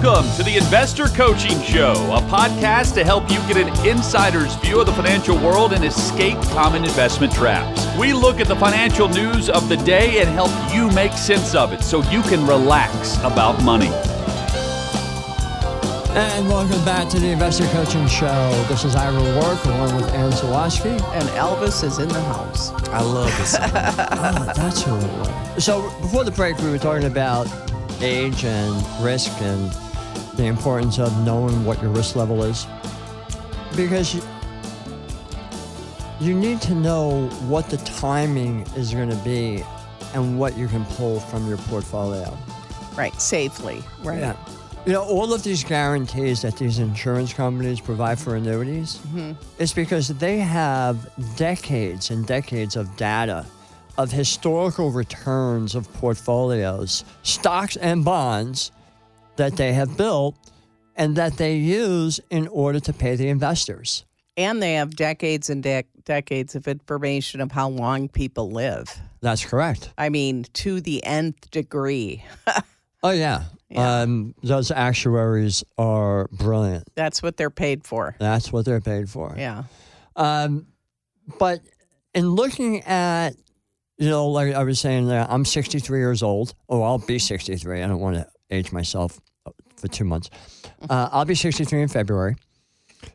Welcome to the Investor Coaching Show, a podcast to help you get an insider's view of the financial world and escape common investment traps. We look at the financial news of the day and help you make sense of it so you can relax about money. And welcome back to the Investor Coaching Show. This is Ira along with Anne and Elvis is in the house. I love this. Oh, that's who it was. So before the break, we were talking about age and risk and the importance of knowing what your risk level is, because you need to know what the timing is going to be and what you can pull from your portfolio. Right, safely. Right. Yeah. You know, all of these guarantees that these insurance companies provide for annuities, it's because they have decades and decades of data of historical returns of portfolios, stocks and bonds that they have built and that they use in order to pay the investors. And they have decades and decades of information of how long people live. That's correct. I mean, to the nth degree. Oh, yeah. Yeah. Those actuaries are brilliant. That's what they're paid for. That's what they're paid for. Yeah. But in looking at, you know, like I was saying, I'm 63 years old. Oh, I'll be 63. I don't want to age myself for 2 months. I'll be 63 in February.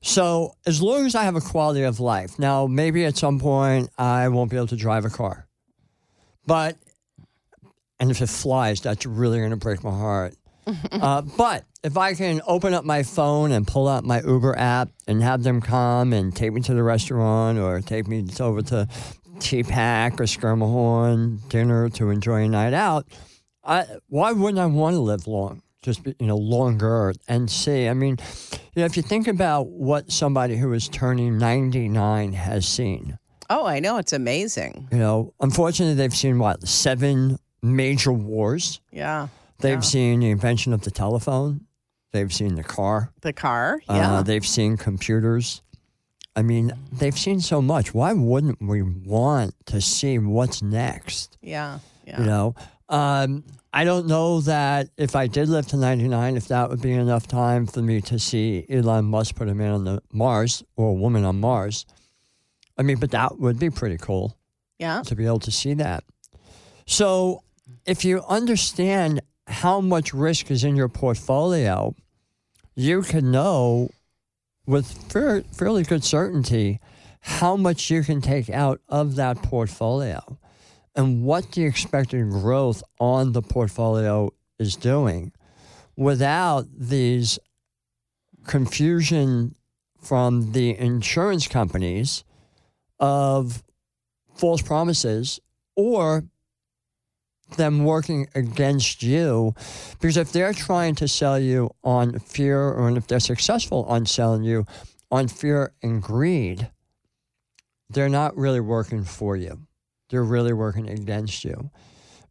So as long as I have a quality of life, now maybe at some point I won't be able to drive a car. But, and if it flies, that's really going to break my heart. But if I can open up my phone and pull out my Uber app and have them come and take me to the restaurant or take me over to T-Pack or Skirmahorn dinner to enjoy a night out, why wouldn't I want to live long? Just, you know, longer and see. I mean, you know, if you think about what somebody who is turning 99 has seen. Oh, I know. It's amazing. You know, unfortunately, they've seen, what, 7 major wars? Yeah. They've seen the invention of the telephone. They've seen the car. The car, yeah. They've seen computers. I mean, they've seen so much. Why wouldn't we want to see what's next? Yeah, yeah. You know, I don't know that if I did live to 99, if that would be enough time for me to see Elon Musk put a man on Mars or a woman on Mars. I mean, but that would be pretty cool. Yeah. To be able to see that. So if you understand how much risk is in your portfolio, you can know with fairly good certainty how much you can take out of that portfolio and what the expected growth on the portfolio is doing without these confusion from the insurance companies of false promises or them working against you, because if they're trying to sell you on fear, or if they're successful on selling you on fear and greed, they're not really working for you. They're really working against you.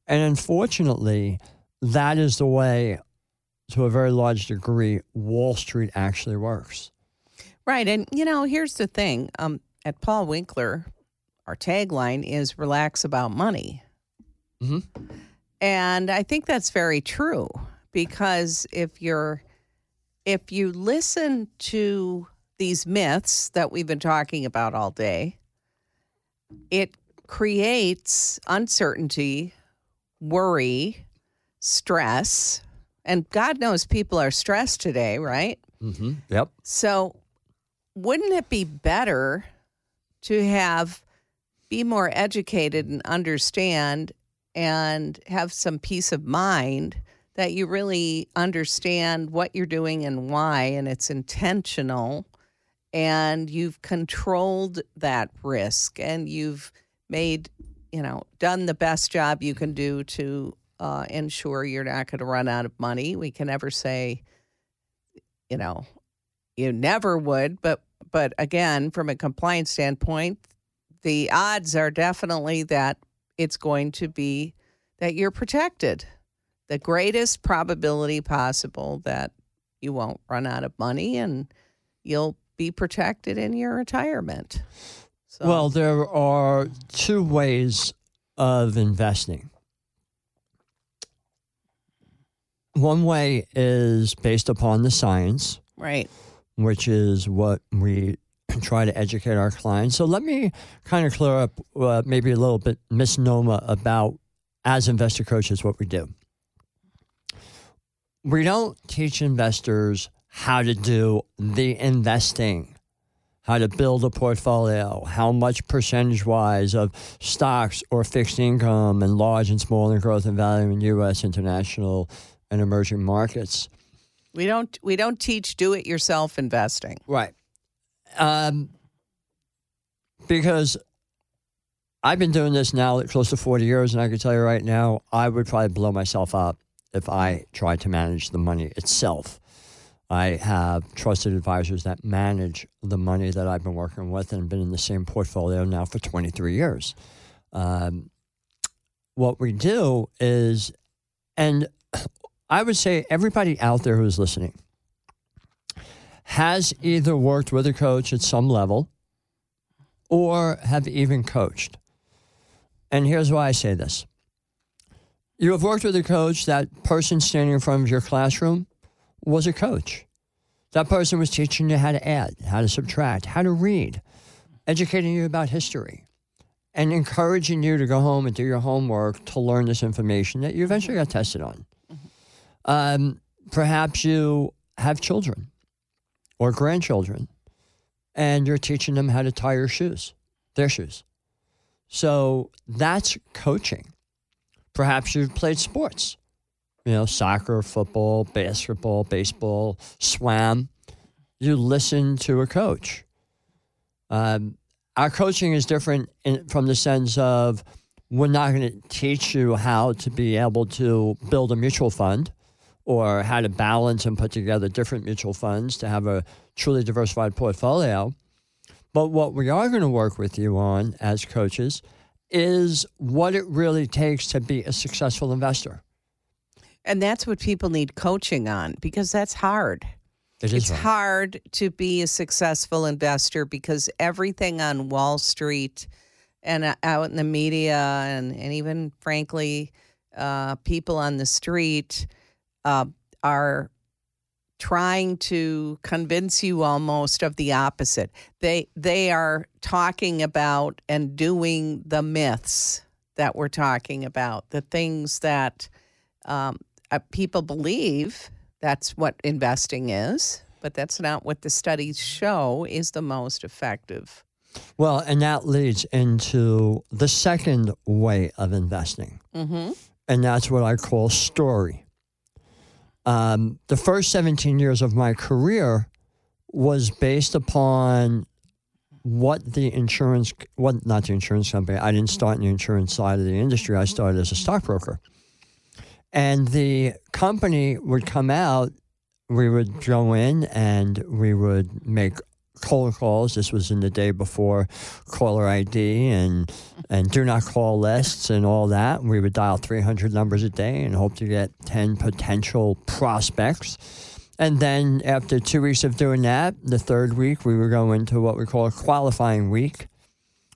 And unfortunately, that is the way, to a very large degree, Wall Street actually works. Right. And, you know, here's the thing. At Paul Winkler, our tagline is relax about money. Mm-hmm. And I think that's very true, because if you listen to these myths that we've been talking about all day, it creates uncertainty, worry, stress, and God knows people are stressed today, right? Mm-hmm. Yep. So wouldn't it be better to be more educated and understand and have some peace of mind that you really understand what you're doing and why, and it's intentional, and you've controlled that risk, and you've made, you know, done the best job you can do to ensure you're not going to run out of money. We can never say, you know, you never would, but again, from a compliance standpoint, the odds are definitely that it's going to be that you're protected. The greatest probability possible that you won't run out of money and you'll be protected in your retirement. So. Well, there are 2 ways of investing. One way is based upon the science. Right. Which is what we try to educate our clients. So let me kind of clear up maybe a little bit misnomer about, as investor coaches, what we do. We don't teach investors how to do the investing, how to build a portfolio, how much percentage-wise of stocks or fixed income and large and small and growth and value in U.S., international, and emerging markets. We don't teach do-it-yourself investing. Right. Because I've been doing this now close to 40 years, and I can tell you right now, I would probably blow myself up if I tried to manage the money itself. I have trusted advisors that manage the money that I've been working with and been in the same portfolio now for 23 years. What we do is, and I would say everybody out there who's listening has either worked with a coach at some level or have even coached. And here's why I say this. You have worked with a coach. That person standing in front of your classroom was a coach. That person was teaching you how to add, how to subtract, how to read, educating you about history, and encouraging you to go home and do your homework to learn this information that you eventually got tested on. Perhaps you have children or grandchildren, and you're teaching them how to tie your shoes, their shoes. So that's coaching. Perhaps you've played sports. You know, soccer, football, basketball, baseball, swam. You listen to a coach. Our coaching is different from the sense of we're not going to teach you how to be able to build a mutual fund or how to balance and put together different mutual funds to have a truly diversified portfolio. But what we are going to work with you on as coaches is what it really takes to be a successful investor. And that's what people need coaching on, because that's hard. It's hard to be a successful investor, because everything on Wall Street and out in the media and even, frankly, people on the street are trying to convince you almost of the opposite. They are talking about and doing the myths that we're talking about, the things that people believe that's what investing is, but that's not what the studies show is the most effective. Well, and that leads into the second way of investing, and that's what I call story. The first 17 years of my career was based upon not the insurance company. I didn't start in the insurance side of the industry. I started as a stockbroker. And the company would come out, we would go in, and we would make cold calls. This was in the day before caller ID and do not call lists and all that. We would dial 300 numbers a day and hope to get 10 potential prospects. And then after 2 weeks of doing that, the third week, we would go into what we call a qualifying week,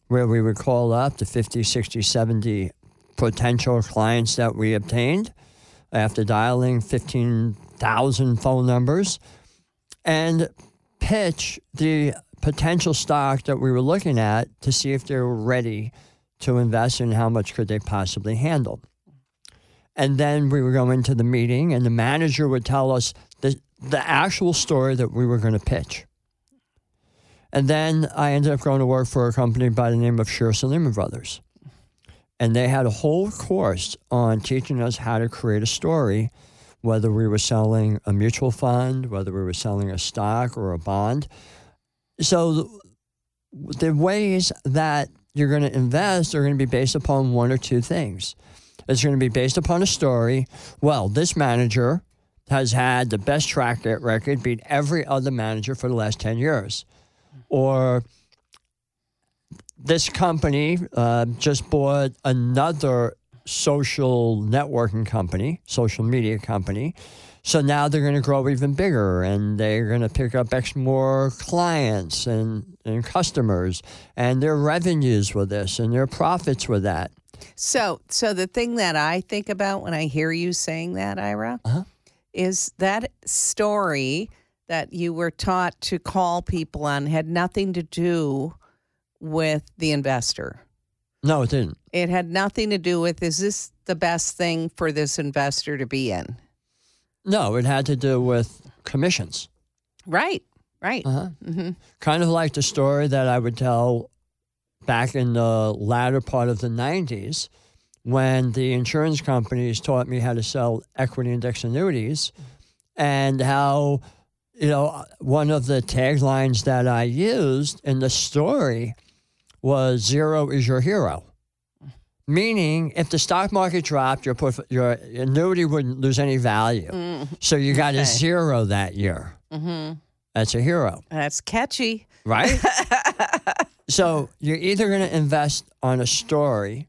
where we would call up to 50, 60, 70 potential clients that we obtained after dialing 15,000 phone numbers, and pitch the potential stock that we were looking at to see if they were ready to invest and how much could they possibly handle. And then we would go into the meeting, and the manager would tell us the actual story that we were going to pitch. And then I ended up going to work for a company by the name of Shir Salim and Brothers. And they had a whole course on teaching us how to create a story, whether we were selling a mutual fund, whether we were selling a stock or a bond. So the ways that you're going to invest are going to be based upon one or two things. It's going to be based upon a story. Well, this manager has had the best track record, beat every other manager for the last 10 years. Or this company just bought another social networking company, social media company. So now they're going to grow even bigger, and they're going to pick up X more clients and customers, and their revenues with this and their profits with that. So the thing that I think about when I hear you saying that, Ira, is that story that you were taught to call people on had nothing to do with the investor. No, it didn't. It had nothing to do with, is this the best thing for this investor to be in? No, it had to do with commissions. Right, right. Uh-huh. Mm-hmm. Kind of like the story that I would tell back in the latter part of the 90s when the insurance companies taught me how to sell equity index annuities and how, you know, one of the taglines that I used in the story was zero is your hero. Meaning, if the stock market dropped, your annuity wouldn't lose any value. So you got a zero that year. Mm-hmm. That's a hero. That's catchy. Right? So you're either going to invest on a story,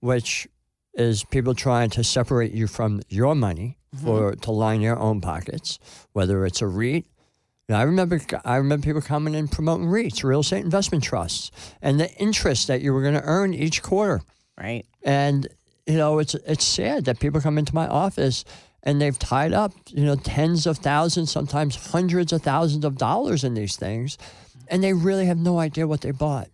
which is people trying to separate you from your money to line your own pockets, whether it's a REIT. Now, I remember people coming in promoting REITs, real estate investment trusts, and the interest that you were going to earn each quarter. Right. And, you know, it's sad that people come into my office and they've tied up, you know, tens of thousands, sometimes hundreds of thousands of dollars in these things, and they really have no idea what they bought.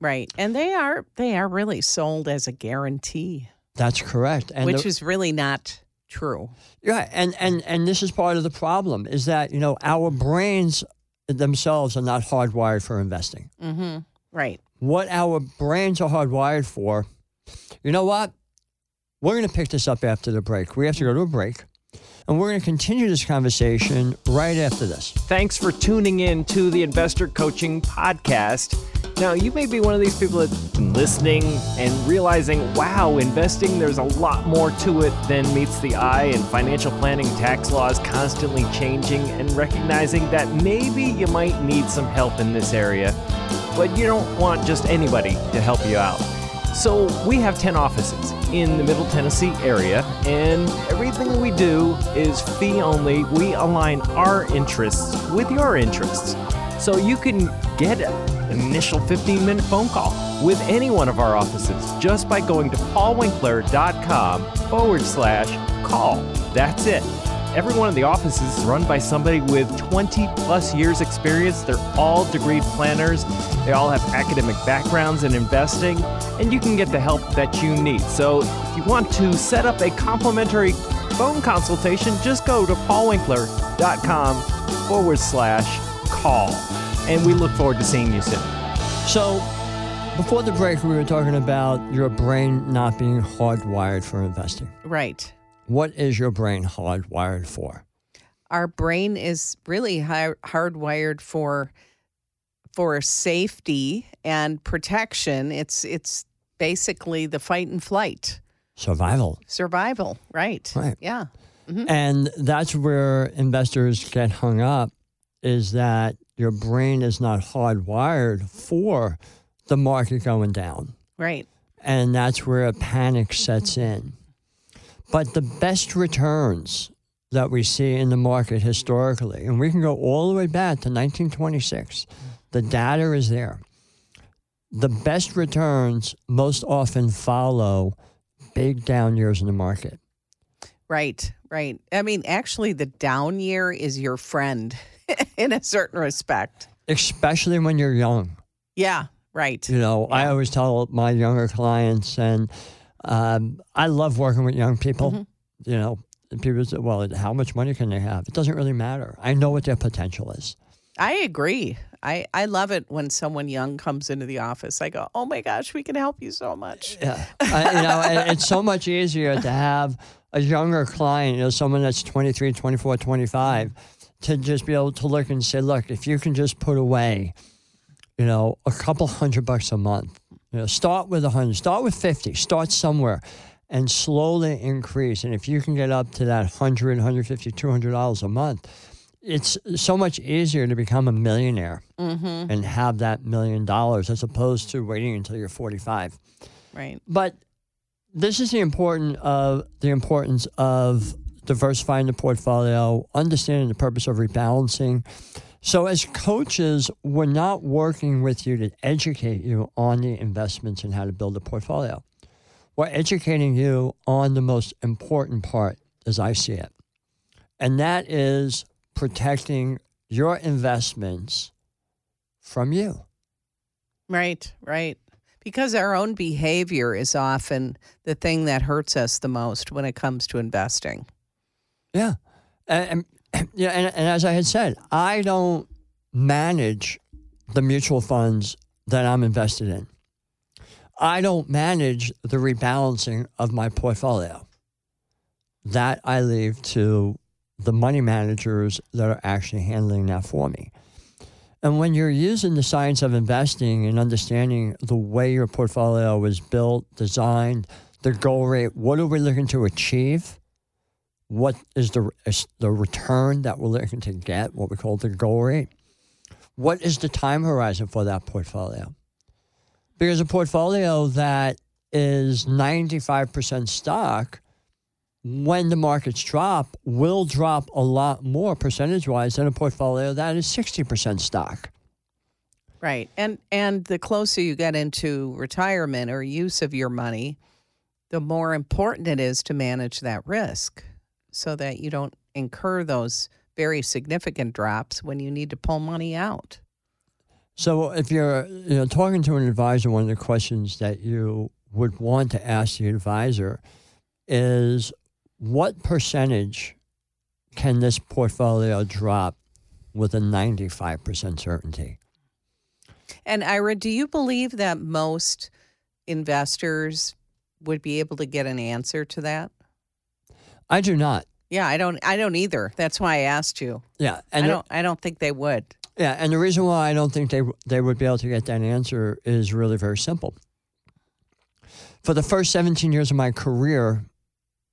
Right. And they are really sold as a guarantee. That's correct. And which is really not true. Yeah, and this is part of the problem is that, you know, our brains themselves are not hardwired for investing. Mm-hmm. Right. What our brains are hardwired for, you know what? We're going to pick this up after the break. We have to go to a break. And we're going to continue this conversation right after this. Thanks for tuning in to the Investor Coaching Podcast. Now, you may be one of these people that's been listening and realizing, wow, investing, there's a lot more to it than meets the eye, and financial planning, tax laws constantly changing, and recognizing that maybe you might need some help in this area, but you don't want just anybody to help you out. So we have 10 offices in the Middle Tennessee area, and everything we do is fee only. We align our interests with your interests. So you can get an initial 15-minute phone call with any one of our offices just by going to paulwinkler.com/call. That's it. Every one of the offices is run by somebody with 20-plus years experience. They're all degreed planners. They all have academic backgrounds in investing, and you can get the help that you need. So if you want to set up a complimentary phone consultation, just go to paulwinkler.com/call. And we look forward to seeing you soon. So before the break, we were talking about your brain not being hardwired for investing. Right. What is your brain hardwired for? Our brain is really hardwired for safety and protection. It's basically the fight and flight. Survival, right. Right. Yeah. Mm-hmm. And that's where investors get hung up, is that your brain is not hardwired for the market going down. Right. And that's where a panic sets in. But the best returns that we see in the market historically, and we can go all the way back to 1926, the data is there. The best returns most often follow big down years in the market. Right, right. I mean, actually, the down year is your friend in a certain respect. Especially when you're young. Yeah, right. You know, yeah. I always tell my younger clients, and I love working with young people. Mm-hmm. You know, people say, well, how much money can they have? It doesn't really matter. I know what their potential is. I agree. I love it when someone young comes into the office. I go, oh my gosh, we can help you so much. Yeah. It's so much easier to have a younger client, you know, someone that's 23, 24, 25, to just be able to look and say, look, if you can just put away, you know, a couple $100 a month. You know, start with 100, start with 50, start somewhere and slowly increase. And if you can get up to that $100, $150, $200 a month, it's so much easier to become a millionaire and have that $1 million as opposed to waiting until you're 45. Right. But this is the importance of diversifying the portfolio, understanding the purpose of rebalancing. So as coaches, we're not working with you to educate you on the investments and how to build a portfolio. We're educating you on the most important part, as I see it, and that is protecting your investments from you. Right, right. Because our own behavior is often the thing that hurts us the most when it comes to investing. Yeah. And as I had said, I don't manage the mutual funds that I'm invested in. I don't manage the rebalancing of my portfolio. That I leave to the money managers that are actually handling that for me. And when you're using the science of investing and understanding the way your portfolio was built, designed, the goal rate, what are we looking to achieve? What is the return that we're looking to get, what we call the goal rate? What is the time horizon for that portfolio? Because a portfolio that is 95% stock, when the markets drop, will drop a lot more percentage-wise than a portfolio that is 60% stock. Right. And the closer you get into retirement or use of your money, the more important it is to manage that risk so that you don't incur those very significant drops when you need to pull money out. So if you're talking to an advisor, one of the questions that you would want to ask the advisor is, what percentage can this portfolio drop with a 95% certainty? And Ira, do you believe that most investors would be able to get an answer to that? I do not. Yeah, I don't either. That's why I asked you. Yeah, and I don't think they would. Yeah, and the reason why I don't think they would be able to get that answer is really very simple. For the first 17 years of my career,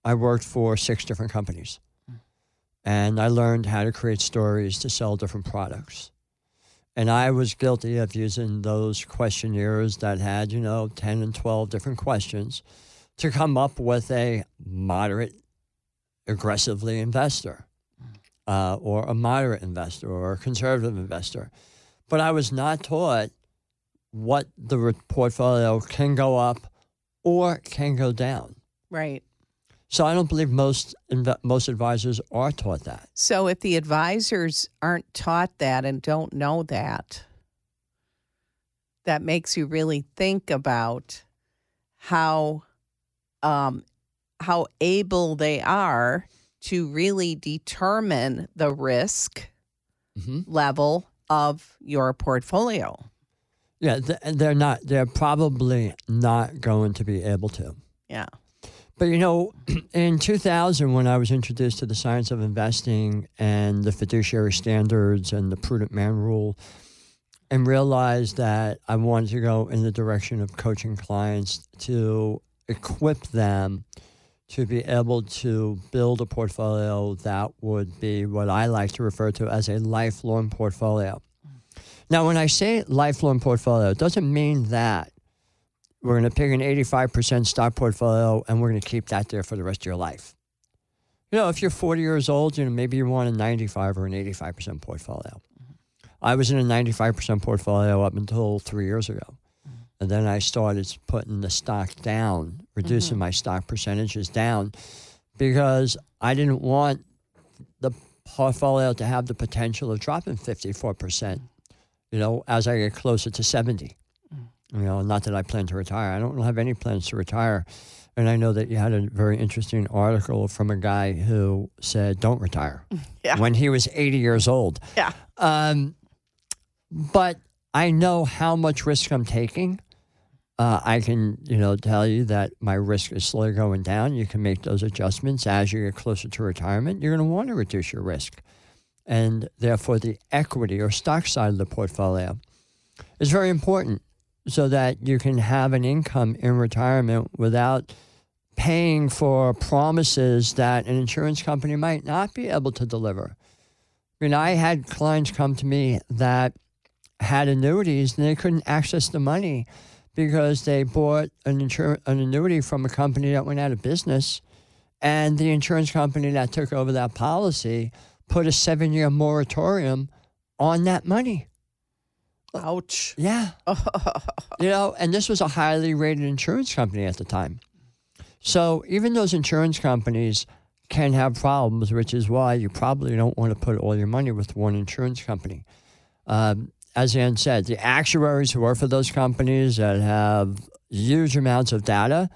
I worked for 6 different companies, and I learned how to create stories to sell different products. And I was guilty of using those questionnaires that had, 10 and 12 different questions to come up with a moderate, aggressively investor, or a moderate investor, or a conservative investor. But I was not taught what the portfolio can go up or can go down. Right. So I don't believe most advisors are taught that. So if the advisors aren't taught that and don't know that, that makes you really think about how able they are to really determine the risk level of your portfolio. Yeah, they're not. They're probably not going to be able to. Yeah. But, in 2000, when I was introduced to the science of investing and the fiduciary standards and the prudent man rule, and realized that I wanted to go in the direction of coaching clients to equip them to be able to build a portfolio that would be what I like to refer to as a lifelong portfolio. Now, when I say lifelong portfolio, it doesn't mean that we're going to pick an 85% stock portfolio and we're going to keep that there for the rest of your life. If you're 40 years old, maybe you want a 95 or an 85% portfolio. I was in a 95% portfolio up until 3 years ago. And then I started putting the stock down, reducing my stock percentages down, because I didn't want the portfolio to have the potential of dropping 54%, as I get closer to 70. Not that I plan to retire. I don't have any plans to retire. And I know that you had a very interesting article from a guy who said, don't retire, when he was 80 years old. Yeah. But I know how much risk I'm taking. I can, tell you that my risk is slowly going down. You can make those adjustments as you get closer to retirement. You're going to want to reduce your risk. And therefore, the equity or stock side of the portfolio is very important, so that you can have an income in retirement without paying for promises that an insurance company might not be able to deliver. I had clients come to me that had annuities and they couldn't access the money because they bought an annuity from a company that went out of business, and the insurance company that took over that policy put a 7-year moratorium on that money. Ouch. Yeah. And this was a highly rated insurance company at the time. So even those insurance companies can have problems, which is why you probably don't want to put all your money with one insurance company. As Anne said, the actuaries who work for those companies that have huge amounts of data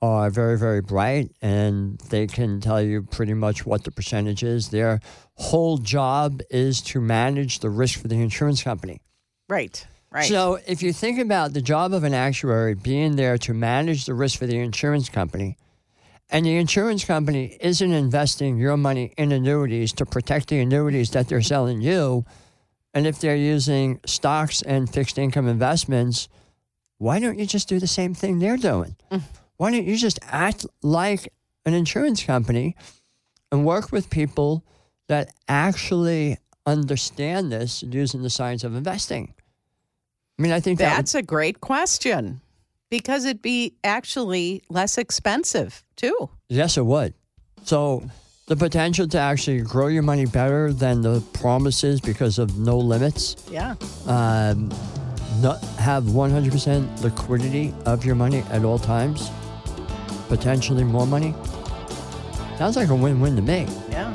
are very, very bright, and they can tell you pretty much what the percentage is. Their whole job is to manage the risk for the insurance company. Right, right. So if you think about the job of an actuary being there to manage the risk for the insurance company, and the insurance company isn't investing your money in annuities to protect the annuities that they're selling you, and if they're using stocks and fixed income investments, why don't you just do the same thing they're doing? Why don't you just act like an insurance company and work with people that actually understand this using the science of investing? I mean, I think that's a great question, because it'd be actually less expensive too. Yes, it would. So the potential to actually grow your money better than the promises because of no limits. Yeah. Not have 100% liquidity of your money at all times. Potentially more money. Sounds like a win-win to me. Yeah.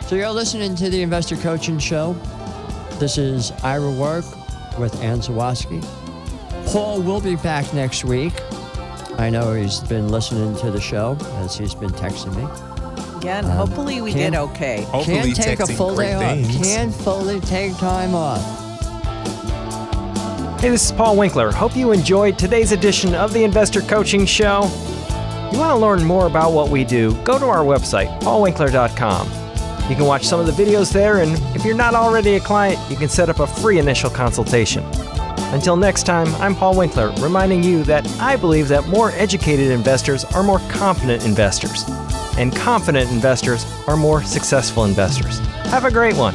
So you're listening to the Investor Coaching Show. This is Ira Work with Anne Zawoski. Paul will be back next week. I know he's been listening to the show as he's been texting me. Yeah, and hopefully we did okay. Hopefully can't take a full day off. Can't fully take time off. Hey, this is Paul Winkler. Hope you enjoyed today's edition of the Investor Coaching Show. You want to learn more about what we do, go to our website, paulwinkler.com. You can watch some of the videos there, and if you're not already a client, you can set up a free initial consultation. Until next time, I'm Paul Winkler, reminding you that I believe that more educated investors are more confident investors, and confident investors are more successful investors. Have a great one.